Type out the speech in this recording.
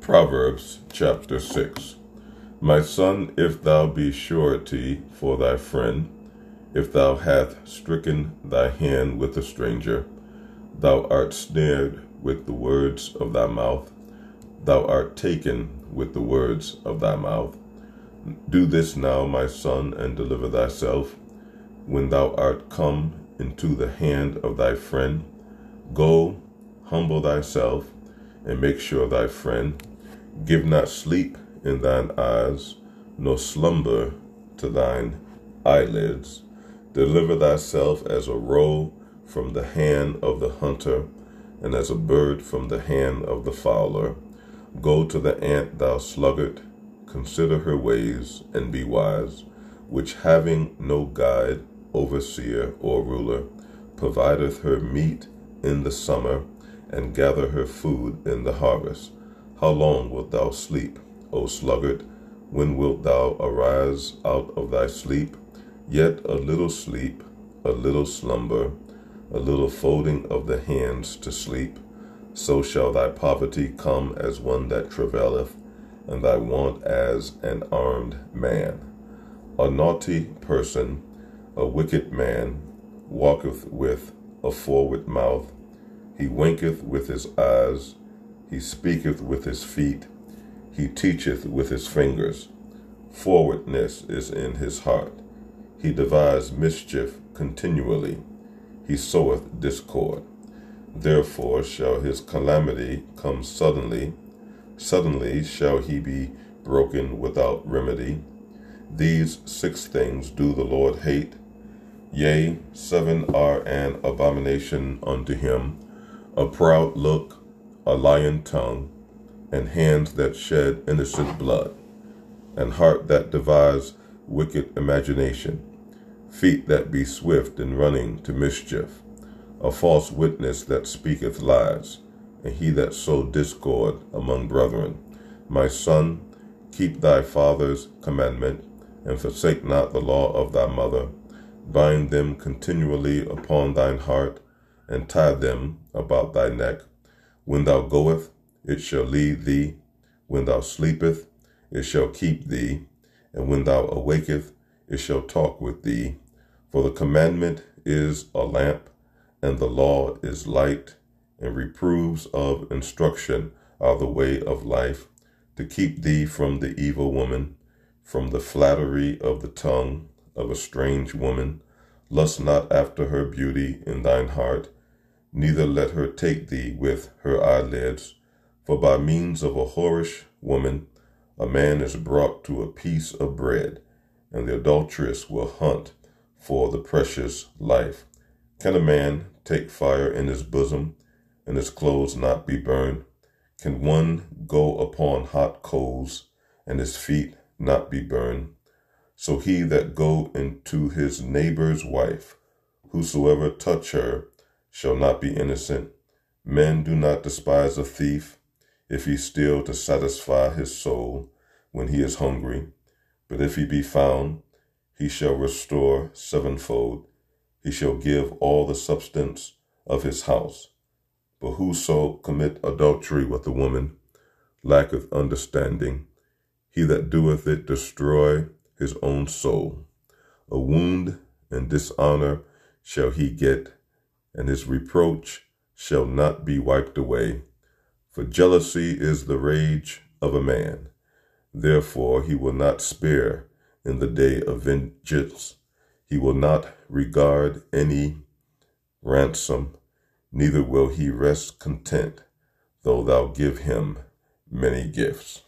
Proverbs chapter 6. My son, if thou be surety for thy friend, if thou hast stricken thy hand with a stranger, thou art snared with the words of thy mouth, thou art taken with the words of thy mouth. Do this now, my son, and deliver thyself. When thou art come into the hand of thy friend, go, humble thyself, and make sure thy friend. Give not sleep in thine eyes, nor slumber to thine eyelids. Deliver thyself as a roe from the hand of the hunter, and as a bird from the hand of the fowler. Go to the ant, thou sluggard, consider her ways, and be wise, which having no guide, overseer, or ruler, provideth her meat in the summer, and gather her food in the harvest. How long wilt thou sleep, O sluggard? When wilt thou arise out of thy sleep? Yet a little sleep, a little slumber, a little folding of the hands to sleep. So shall thy poverty come as one that travaileth, and thy want as an armed man. A naughty person, a wicked man, walketh with a forward mouth. He winketh with his eyes, he speaketh with his feet, he teacheth with his fingers. Forwardness is in his heart. He devised mischief continually. He soweth discord. Therefore shall his calamity come suddenly. Suddenly shall he be broken without remedy. These 6 things do the Lord hate. Yea, 7 are an abomination unto him: a proud look, a lying tongue, and hands that shed innocent blood, and heart that devise wicked imagination, feet that be swift in running to mischief, a false witness that speaketh lies, and he that sowed discord among brethren. My son, keep thy father's commandment, and forsake not the law of thy mother. Bind them continually upon thine heart, and tie them about thy neck. When thou goest, it shall lead thee. When thou sleepest, it shall keep thee. And when thou awakest, it shall talk with thee. For the commandment is a lamp, and the law is light, and reproofs of instruction are the way of life, to keep thee from the evil woman, from the flattery of the tongue of a strange woman. Lust not after her beauty in thine heart, neither let her take thee with her eyelids. For by means of a whorish woman a man is brought to a piece of bread, and the adulteress will hunt for the precious life. Can a man take fire in his bosom, and his clothes not be burned? Can one go upon hot coals, and his feet not be burned? So he that go into his neighbor's wife, whosoever touch her, shall not be innocent. Men, do not despise a thief, if he steal to satisfy his soul when he is hungry. But if he be found, he shall restore 7-fold. He shall give all the substance of his house. But whoso commit adultery with a woman lacketh understanding. He that doeth it destroy his own soul. A wound and dishonor shall he get, and his reproach shall not be wiped away. For jealousy is the rage of a man. Therefore he will not spare in the day of vengeance. He will not regard any ransom, neither will he rest content, though thou give him many gifts.